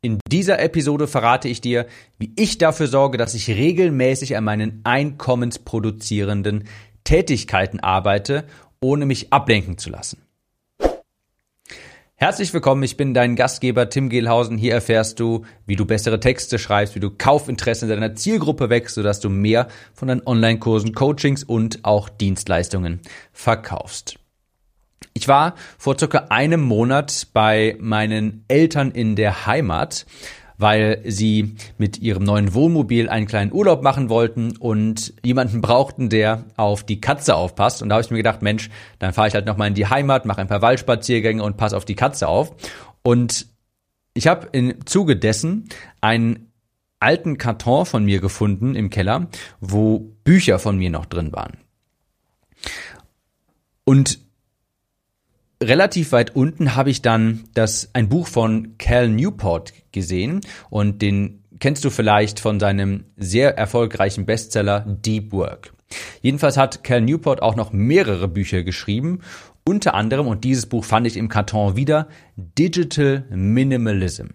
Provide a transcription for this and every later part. In dieser Episode verrate ich dir, wie ich dafür sorge, dass ich regelmäßig an meinen einkommensproduzierenden Tätigkeiten arbeite, ohne mich ablenken zu lassen. Herzlich willkommen, ich bin dein Gastgeber Tim Gelhausen. Hier erfährst du, wie du bessere Texte schreibst, wie du Kaufinteressen deiner Zielgruppe wächst, sodass du mehr von deinen Online-Kursen, Coachings und auch Dienstleistungen verkaufst. Ich war vor circa einem Monat bei meinen Eltern in der Heimat, weil sie mit ihrem neuen Wohnmobil einen kleinen Urlaub machen wollten und jemanden brauchten, der auf die Katze aufpasst. Und da habe ich mir gedacht, Mensch, dann fahre ich halt nochmal in die Heimat, mache ein paar Waldspaziergänge und passe auf die Katze auf. Und ich habe im Zuge dessen einen alten Karton von mir gefunden im Keller, wo Bücher von mir noch drin waren. Und relativ weit unten habe ich dann ein Buch von Cal Newport gesehen und den kennst du vielleicht von seinem sehr erfolgreichen Bestseller Deep Work. Jedenfalls hat Cal Newport auch noch mehrere Bücher geschrieben, unter anderem, und dieses Buch fand ich im Karton wieder, Digital Minimalism.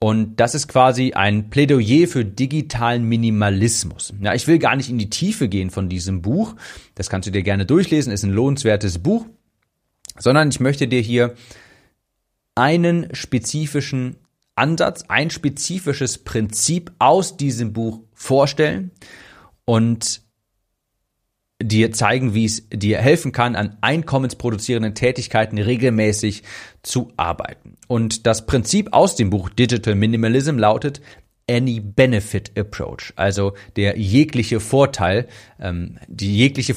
Und das ist quasi ein Plädoyer für digitalen Minimalismus. Ja, ich will gar nicht in die Tiefe gehen von diesem Buch, das kannst du dir gerne durchlesen, ist ein lohnenswertes Buch. Sondern ich möchte dir hier einen spezifischen Ansatz, ein spezifisches Prinzip aus diesem Buch vorstellen und dir zeigen, wie es dir helfen kann, an einkommensproduzierenden Tätigkeiten regelmäßig zu arbeiten. Und das Prinzip aus dem Buch Digital Minimalism lautet Any Benefit Approach, also der jegliche Vorteil, jeglicher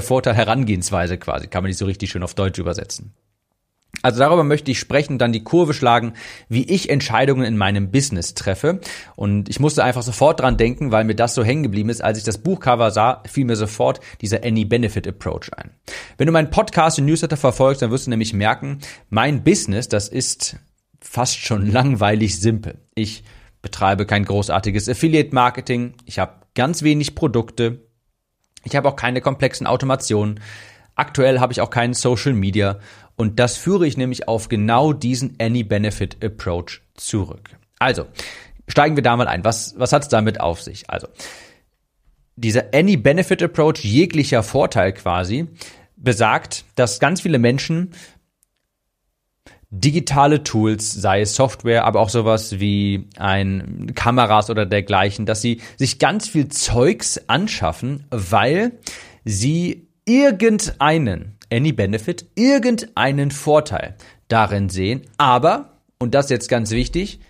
Vorteil Herangehensweise quasi, kann man nicht so richtig schön auf Deutsch übersetzen. Also darüber möchte ich sprechen und dann die Kurve schlagen, wie ich Entscheidungen in meinem Business treffe. Und ich musste einfach sofort dran denken, weil mir das so hängen geblieben ist. Als ich das Buchcover sah, fiel mir sofort dieser Any Benefit Approach ein. Wenn du meinen Podcast und Newsletter verfolgst, dann wirst du nämlich merken, mein Business, das ist fast schon langweilig simpel. Ich betreibe kein großartiges Affiliate-Marketing, ich habe ganz wenig Produkte, ich habe auch keine komplexen Automationen, aktuell habe ich auch keinen Social Media und das führe ich nämlich auf genau diesen Any-Benefit-Approach zurück. Also, steigen wir da mal ein, was hat es damit auf sich? Also, dieser Any-Benefit-Approach, jeglicher Vorteil quasi, besagt, dass ganz viele Menschen digitale Tools, sei es Software, aber auch sowas wie Kameras oder dergleichen, dass sie sich ganz viel Zeugs anschaffen, weil sie irgendeinen Vorteil darin sehen, aber, und das ist jetzt ganz wichtig,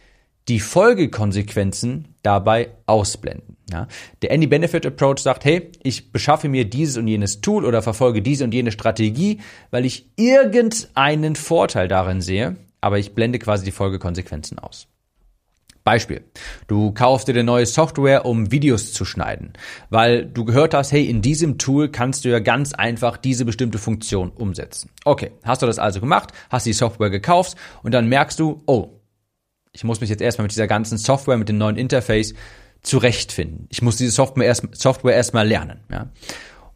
die Folgekonsequenzen dabei ausblenden. Ja? Der Any Benefit Approach sagt, hey, ich beschaffe mir dieses und jenes Tool oder verfolge diese und jene Strategie, weil ich irgendeinen Vorteil darin sehe, aber ich blende quasi die Folgekonsequenzen aus. Beispiel, du kaufst dir eine neue Software, um Videos zu schneiden, weil du gehört hast, hey, in diesem Tool kannst du ja ganz einfach diese bestimmte Funktion umsetzen. Okay, hast du das also gemacht, hast die Software gekauft und dann merkst du, oh, ich muss mich jetzt erstmal mit dieser ganzen Software, mit dem neuen Interface zurechtfinden. Ich muss diese Software erstmal lernen. Ja.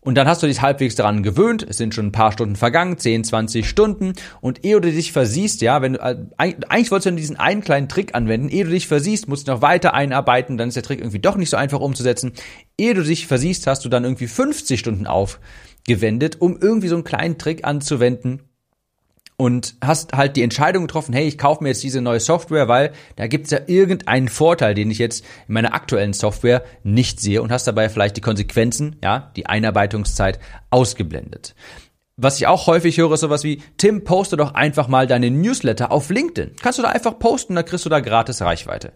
Und dann hast du dich halbwegs daran gewöhnt. Es sind schon ein paar Stunden vergangen, 10, 20 Stunden. Und ehe du dich versiehst, ja, eigentlich wolltest du diesen einen kleinen Trick anwenden. Ehe du dich versiehst, musst du noch weiter einarbeiten. Dann ist der Trick irgendwie doch nicht so einfach umzusetzen. Ehe du dich versiehst, hast du dann irgendwie 50 Stunden aufgewendet, um irgendwie so einen kleinen Trick anzuwenden. Und hast halt die Entscheidung getroffen, hey, ich kaufe mir jetzt diese neue Software, weil da gibt's ja irgendeinen Vorteil, den ich jetzt in meiner aktuellen Software nicht sehe und hast dabei vielleicht die Konsequenzen, ja, die Einarbeitungszeit ausgeblendet. Was ich auch häufig höre, ist sowas wie, Tim, poste doch einfach mal deine Newsletter auf LinkedIn. Kannst du da einfach posten, da kriegst du da gratis Reichweite.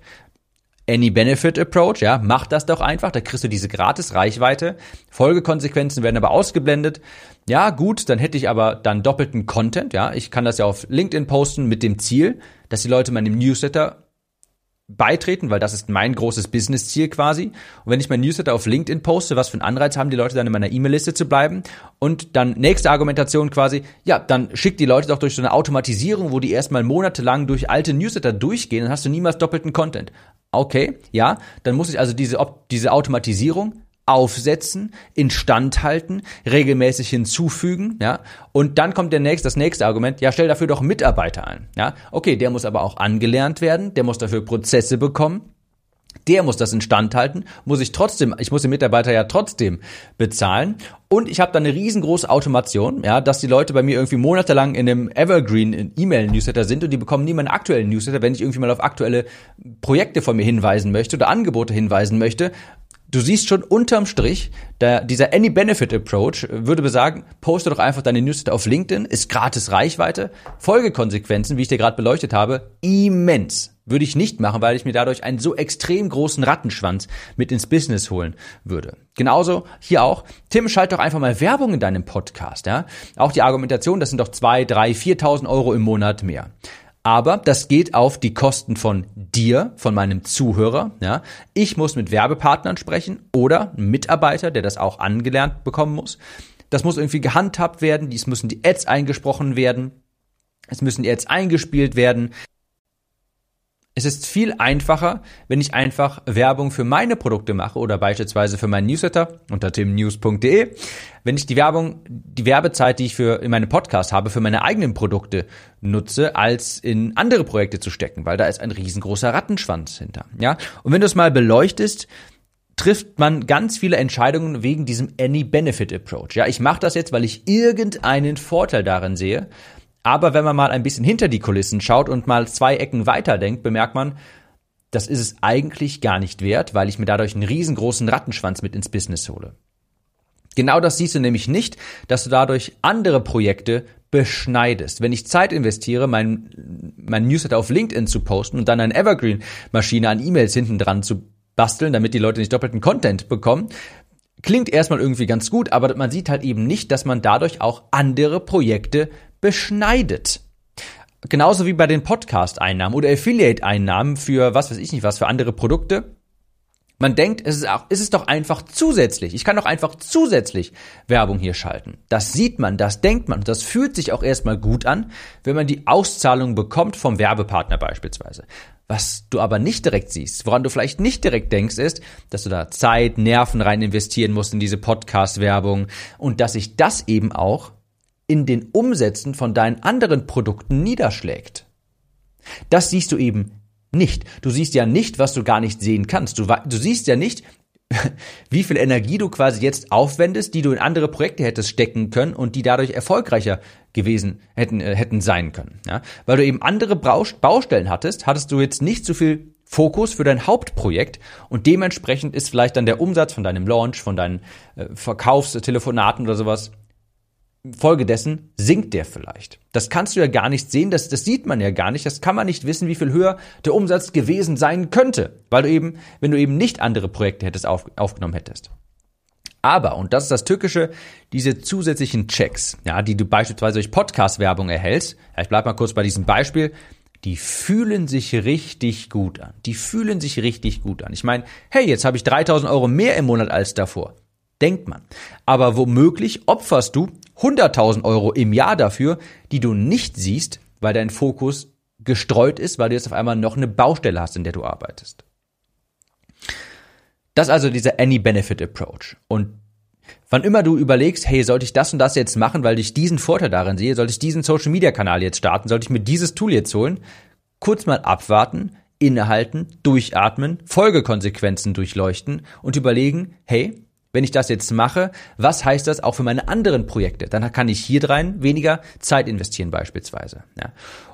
Any Benefit Approach, ja, mach das doch einfach, da kriegst du diese gratis Reichweite. Folgekonsequenzen werden aber ausgeblendet. Ja, gut, dann hätte ich aber dann doppelten Content, ja. Ich kann das ja auf LinkedIn posten mit dem Ziel, dass die Leute meinem Newsletter beitreten, weil das ist mein großes Business-Ziel quasi. Und wenn ich mein Newsletter auf LinkedIn poste, was für einen Anreiz haben die Leute dann in meiner E-Mail-Liste zu bleiben? Und dann nächste Argumentation quasi, ja, dann schickt die Leute doch durch so eine Automatisierung, wo die erstmal monatelang durch alte Newsletter durchgehen, dann hast du niemals doppelten Content. Okay, ja, dann muss ich also diese Automatisierung aufsetzen, instandhalten, regelmäßig hinzufügen, ja. Und dann kommt das nächste Argument, ja, stell dafür doch Mitarbeiter an, ja. Okay, der muss aber auch angelernt werden, der muss dafür Prozesse bekommen. Der muss das instand halten, ich muss den Mitarbeiter ja trotzdem bezahlen. Und ich habe da eine riesengroße Automation, ja, dass die Leute bei mir irgendwie monatelang in einem Evergreen-E-Mail-Newsletter sind und die bekommen nie meinen aktuellen Newsletter, wenn ich irgendwie mal auf aktuelle Projekte von mir hinweisen möchte oder Angebote hinweisen möchte. Du siehst schon unterm Strich, dieser Any Benefit Approach würde besagen, poste doch einfach deine Newsletter auf LinkedIn, ist gratis Reichweite. Folgekonsequenzen, wie ich dir gerade beleuchtet habe, immens. Würde ich nicht machen, weil ich mir dadurch einen so extrem großen Rattenschwanz mit ins Business holen würde. Genauso hier auch, Tim, schalt doch einfach mal Werbung in deinem Podcast, ja? Auch die Argumentation, das sind doch 2.000, 3.000, 4.000 € im Monat mehr. Aber das geht auf die Kosten von dir, von meinem Zuhörer. Ja. Ich muss mit Werbepartnern sprechen oder einem Mitarbeiter, der das auch angelernt bekommen muss. Das muss irgendwie gehandhabt werden. Dies müssen die Ads eingesprochen werden. Es müssen die Ads eingespielt werden. Es ist viel einfacher, wenn ich einfach Werbung für meine Produkte mache oder beispielsweise für meinen Newsletter unter timnews.de. Wenn ich die Werbezeit, die ich in meinem Podcast habe, für meine eigenen Produkte nutze, als in andere Projekte zu stecken, weil da ist ein riesengroßer Rattenschwanz hinter. Ja? Und wenn du es mal beleuchtest, trifft man ganz viele Entscheidungen wegen diesem Any-Benefit-Approach. Ja, ich mache das jetzt, weil ich irgendeinen Vorteil darin sehe. Aber wenn man mal ein bisschen hinter die Kulissen schaut und mal 2 Ecken weiterdenkt, bemerkt man, das ist es eigentlich gar nicht wert, weil ich mir dadurch einen riesengroßen Rattenschwanz mit ins Business hole. Genau das siehst du nämlich nicht, dass du dadurch andere Projekte beschneidest. Wenn ich Zeit investiere, mein Newsletter auf LinkedIn zu posten und dann eine Evergreen-Maschine an E-Mails hinten dran zu basteln, damit die Leute nicht doppelten Content bekommen, klingt erstmal irgendwie ganz gut, aber man sieht halt eben nicht, dass man dadurch auch andere Projekte beschneidet. Genauso wie bei den Podcast-Einnahmen oder Affiliate-Einnahmen für was weiß ich nicht was, für andere Produkte. Man denkt, es ist doch einfach zusätzlich. Ich kann doch einfach zusätzlich Werbung hier schalten. Das sieht man, das denkt man und das fühlt sich auch erstmal gut an, wenn man die Auszahlung bekommt vom Werbepartner beispielsweise. Was du aber nicht direkt siehst, woran du vielleicht nicht direkt denkst, ist, dass du da Zeit, Nerven rein investieren musst in diese Podcast-Werbung und dass sich das eben auch in den Umsätzen von deinen anderen Produkten niederschlägt. Das siehst du eben nicht. Du siehst ja nicht, was du gar nicht sehen kannst. Du siehst ja nicht, wie viel Energie du quasi jetzt aufwendest, die du in andere Projekte hättest stecken können und die dadurch erfolgreicher gewesen hätten sein können. Ja? Weil du eben andere Baustellen hattest du jetzt nicht so viel Fokus für dein Hauptprojekt und dementsprechend ist vielleicht dann der Umsatz von deinem Launch, von deinen Verkaufstelefonaten oder sowas, folgedessen sinkt der vielleicht. Das kannst du ja gar nicht sehen, das sieht man ja gar nicht, das kann man nicht wissen, wie viel höher der Umsatz gewesen sein könnte, weil wenn du eben nicht andere Projekte hättest aufgenommen hättest. Aber, und das ist das Tückische, diese zusätzlichen Checks, ja, die du beispielsweise durch Podcast-Werbung erhältst, ja, ich bleib mal kurz bei diesem Beispiel, die fühlen sich richtig gut an. Ich meine, hey, jetzt habe ich 3.000 € mehr im Monat als davor. Denkt man. Aber womöglich opferst du 100.000 € im Jahr dafür, die du nicht siehst, weil dein Fokus gestreut ist, weil du jetzt auf einmal noch eine Baustelle hast, in der du arbeitest. Das ist also dieser Any-Benefit-Approach. Und wann immer du überlegst, hey, sollte ich das und das jetzt machen, weil ich diesen Vorteil darin sehe, sollte ich diesen Social-Media-Kanal jetzt starten, sollte ich mir dieses Tool jetzt holen, kurz mal abwarten, innehalten, durchatmen, Folgekonsequenzen durchleuchten und überlegen, hey, wenn ich das jetzt mache, was heißt das auch für meine anderen Projekte? Dann kann ich hier rein weniger Zeit investieren beispielsweise. Ja.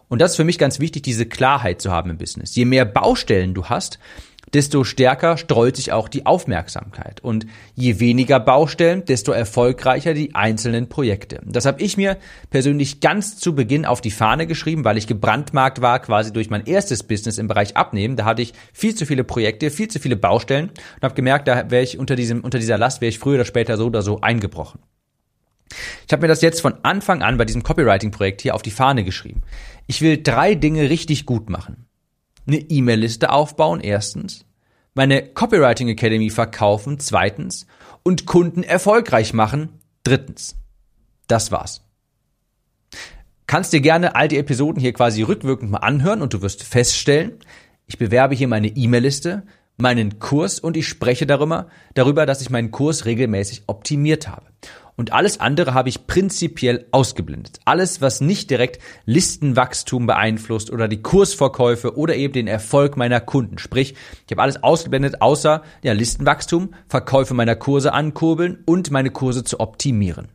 Und das ist für mich ganz wichtig, diese Klarheit zu haben im Business. Je mehr Baustellen du hast, desto stärker streut sich auch die Aufmerksamkeit. Und je weniger Baustellen, desto erfolgreicher die einzelnen Projekte. Das habe ich mir persönlich ganz zu Beginn auf die Fahne geschrieben, weil ich gebrandmarkt war quasi durch mein erstes Business im Bereich Abnehmen. Da hatte ich viel zu viele Projekte, viel zu viele Baustellen und habe gemerkt, da wäre ich unter dieser Last wäre ich früher oder später so oder so eingebrochen. Ich habe mir das jetzt von Anfang an bei diesem Copywriting-Projekt hier auf die Fahne geschrieben. Ich will 3 Dinge richtig gut machen. Eine E-Mail-Liste aufbauen, erstens. Meine Copywriting Academy verkaufen, zweitens. Und Kunden erfolgreich machen, drittens. Das war's. Kannst dir gerne all die Episoden hier quasi rückwirkend mal anhören und du wirst feststellen, ich bewerbe hier meine E-Mail-Liste, meinen Kurs und ich spreche darüber, dass ich meinen Kurs regelmäßig optimiert habe. Und alles andere habe ich prinzipiell ausgeblendet. Alles, was nicht direkt Listenwachstum beeinflusst oder die Kursverkäufe oder eben den Erfolg meiner Kunden. Sprich, ich habe alles ausgeblendet, außer ja, Listenwachstum, Verkäufe meiner Kurse ankurbeln und meine Kurse zu optimieren.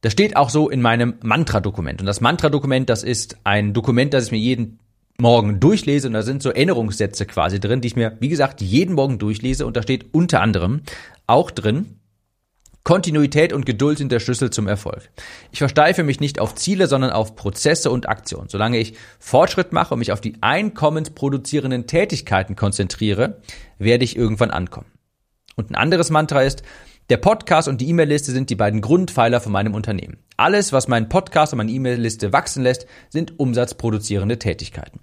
Das steht auch so in meinem Mantra-Dokument. Und das Mantra-Dokument, das ist ein Dokument, das ich mir jeden Morgen durchlese, und da sind so Erinnerungssätze quasi drin, die ich mir, wie gesagt, jeden Morgen durchlese, und da steht unter anderem auch drin: Kontinuität und Geduld sind der Schlüssel zum Erfolg. Ich versteife mich nicht auf Ziele, sondern auf Prozesse und Aktionen. Solange ich Fortschritt mache und mich auf die einkommensproduzierenden Tätigkeiten konzentriere, werde ich irgendwann ankommen. Und ein anderes Mantra ist: Der Podcast und die E-Mail-Liste sind die beiden Grundpfeiler von meinem Unternehmen. Alles, was meinen Podcast und meine E-Mail-Liste wachsen lässt, sind umsatzproduzierende Tätigkeiten.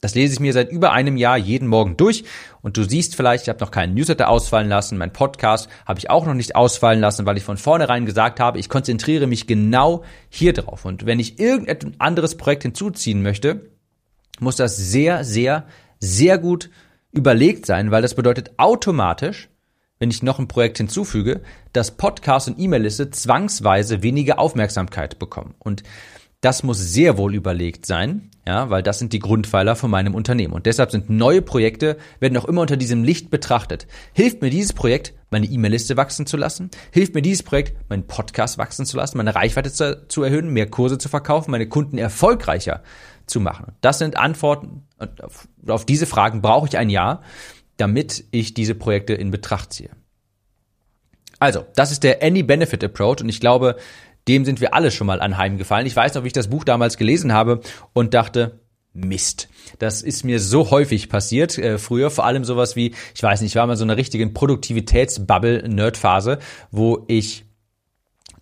Das lese ich mir seit über einem Jahr jeden Morgen durch, und du siehst vielleicht, ich habe noch keinen Newsletter ausfallen lassen, mein Podcast habe ich auch noch nicht ausfallen lassen, weil ich von vornherein gesagt habe, ich konzentriere mich genau hier drauf, und wenn ich irgendein anderes Projekt hinzuziehen möchte, muss das sehr, sehr, sehr gut überlegt sein, weil das bedeutet automatisch, wenn ich noch ein Projekt hinzufüge, dass Podcast und E-Mail-Liste zwangsweise weniger Aufmerksamkeit bekommen. Und das muss sehr wohl überlegt sein, ja, weil das sind die Grundpfeiler von meinem Unternehmen. Und deshalb sind neue Projekte, werden auch immer unter diesem Licht betrachtet. Hilft mir dieses Projekt, meine E-Mail-Liste wachsen zu lassen? Hilft mir dieses Projekt, meinen Podcast wachsen zu lassen, meine Reichweite zu erhöhen, mehr Kurse zu verkaufen, meine Kunden erfolgreicher zu machen? Das sind Antworten, und auf diese Fragen brauche ich ein Ja, damit ich diese Projekte in Betracht ziehe. Also, das ist der Any Benefit Approach, und ich glaube, dem sind wir alle schon mal anheimgefallen. Ich weiß noch, wie ich das Buch damals gelesen habe und dachte, Mist, das ist mir so häufig passiert früher, vor allem sowas wie, ich weiß nicht, ich war mal so in einer richtigen Produktivitätsbubble-Nerd-Phase, wo ich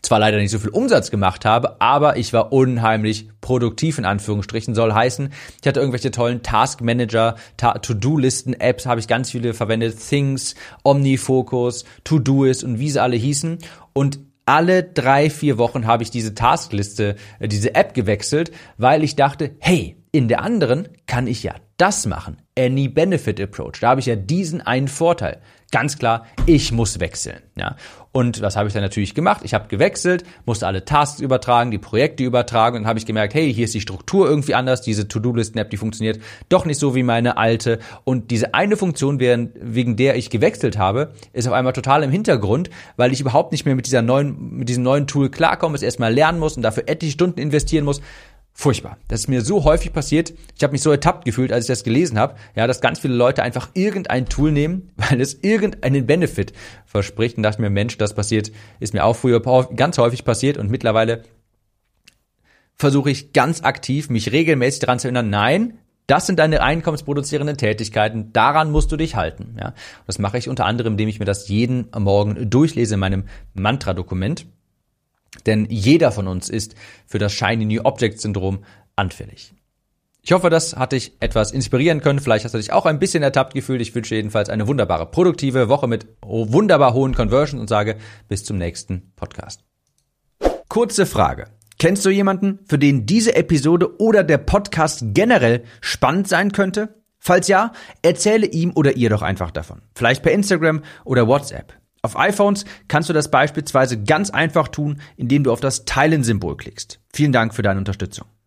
zwar leider nicht so viel Umsatz gemacht habe, aber ich war unheimlich produktiv, in Anführungsstrichen, soll heißen, ich hatte irgendwelche tollen Taskmanager, To-Do-Listen-Apps habe ich ganz viele verwendet, Things, Omnifocus, To-Doist und wie sie alle hießen, und alle 3-4 Wochen habe ich diese Taskliste, diese App gewechselt, weil ich dachte, hey, in der anderen kann ich ja das machen, Any Benefit Approach, da habe ich ja diesen einen Vorteil. Ganz klar, ich muss wechseln. Ja. Und was habe ich dann natürlich gemacht? Ich habe gewechselt, musste alle Tasks übertragen, die Projekte übertragen, und dann habe ich gemerkt, hey, hier ist die Struktur irgendwie anders, diese To-Do-Listen-App, die funktioniert doch nicht so wie meine alte, und diese eine Funktion, wegen der ich gewechselt habe, ist auf einmal total im Hintergrund, weil ich überhaupt nicht mehr mit diesem neuen Tool klarkomme, es erstmal lernen muss und dafür etliche Stunden investieren muss. Furchtbar. Das ist mir so häufig passiert. Ich habe mich so ertappt gefühlt, als ich das gelesen habe, ja, dass ganz viele Leute einfach irgendein Tool nehmen, weil es irgendeinen Benefit verspricht, und dachte mir, Mensch, das passiert, ist mir auch früher ganz häufig passiert, und mittlerweile versuche ich ganz aktiv, mich regelmäßig daran zu erinnern, nein, das sind deine einkommensproduzierenden Tätigkeiten, daran musst du dich halten. Ja, das mache ich unter anderem, indem ich mir das jeden Morgen durchlese in meinem Mantra-Dokument. Denn jeder von uns ist für das Shiny New Object Syndrom anfällig. Ich hoffe, das hat dich etwas inspirieren können. Vielleicht hast du dich auch ein bisschen ertappt gefühlt. Ich wünsche jedenfalls eine wunderbare, produktive Woche mit wunderbar hohen Conversions und sage bis zum nächsten Podcast. Kurze Frage. Kennst du jemanden, für den diese Episode oder der Podcast generell spannend sein könnte? Falls ja, erzähle ihm oder ihr doch einfach davon. Vielleicht per Instagram oder WhatsApp. Auf iPhones kannst du das beispielsweise ganz einfach tun, indem du auf das Teilen-Symbol klickst. Vielen Dank für deine Unterstützung.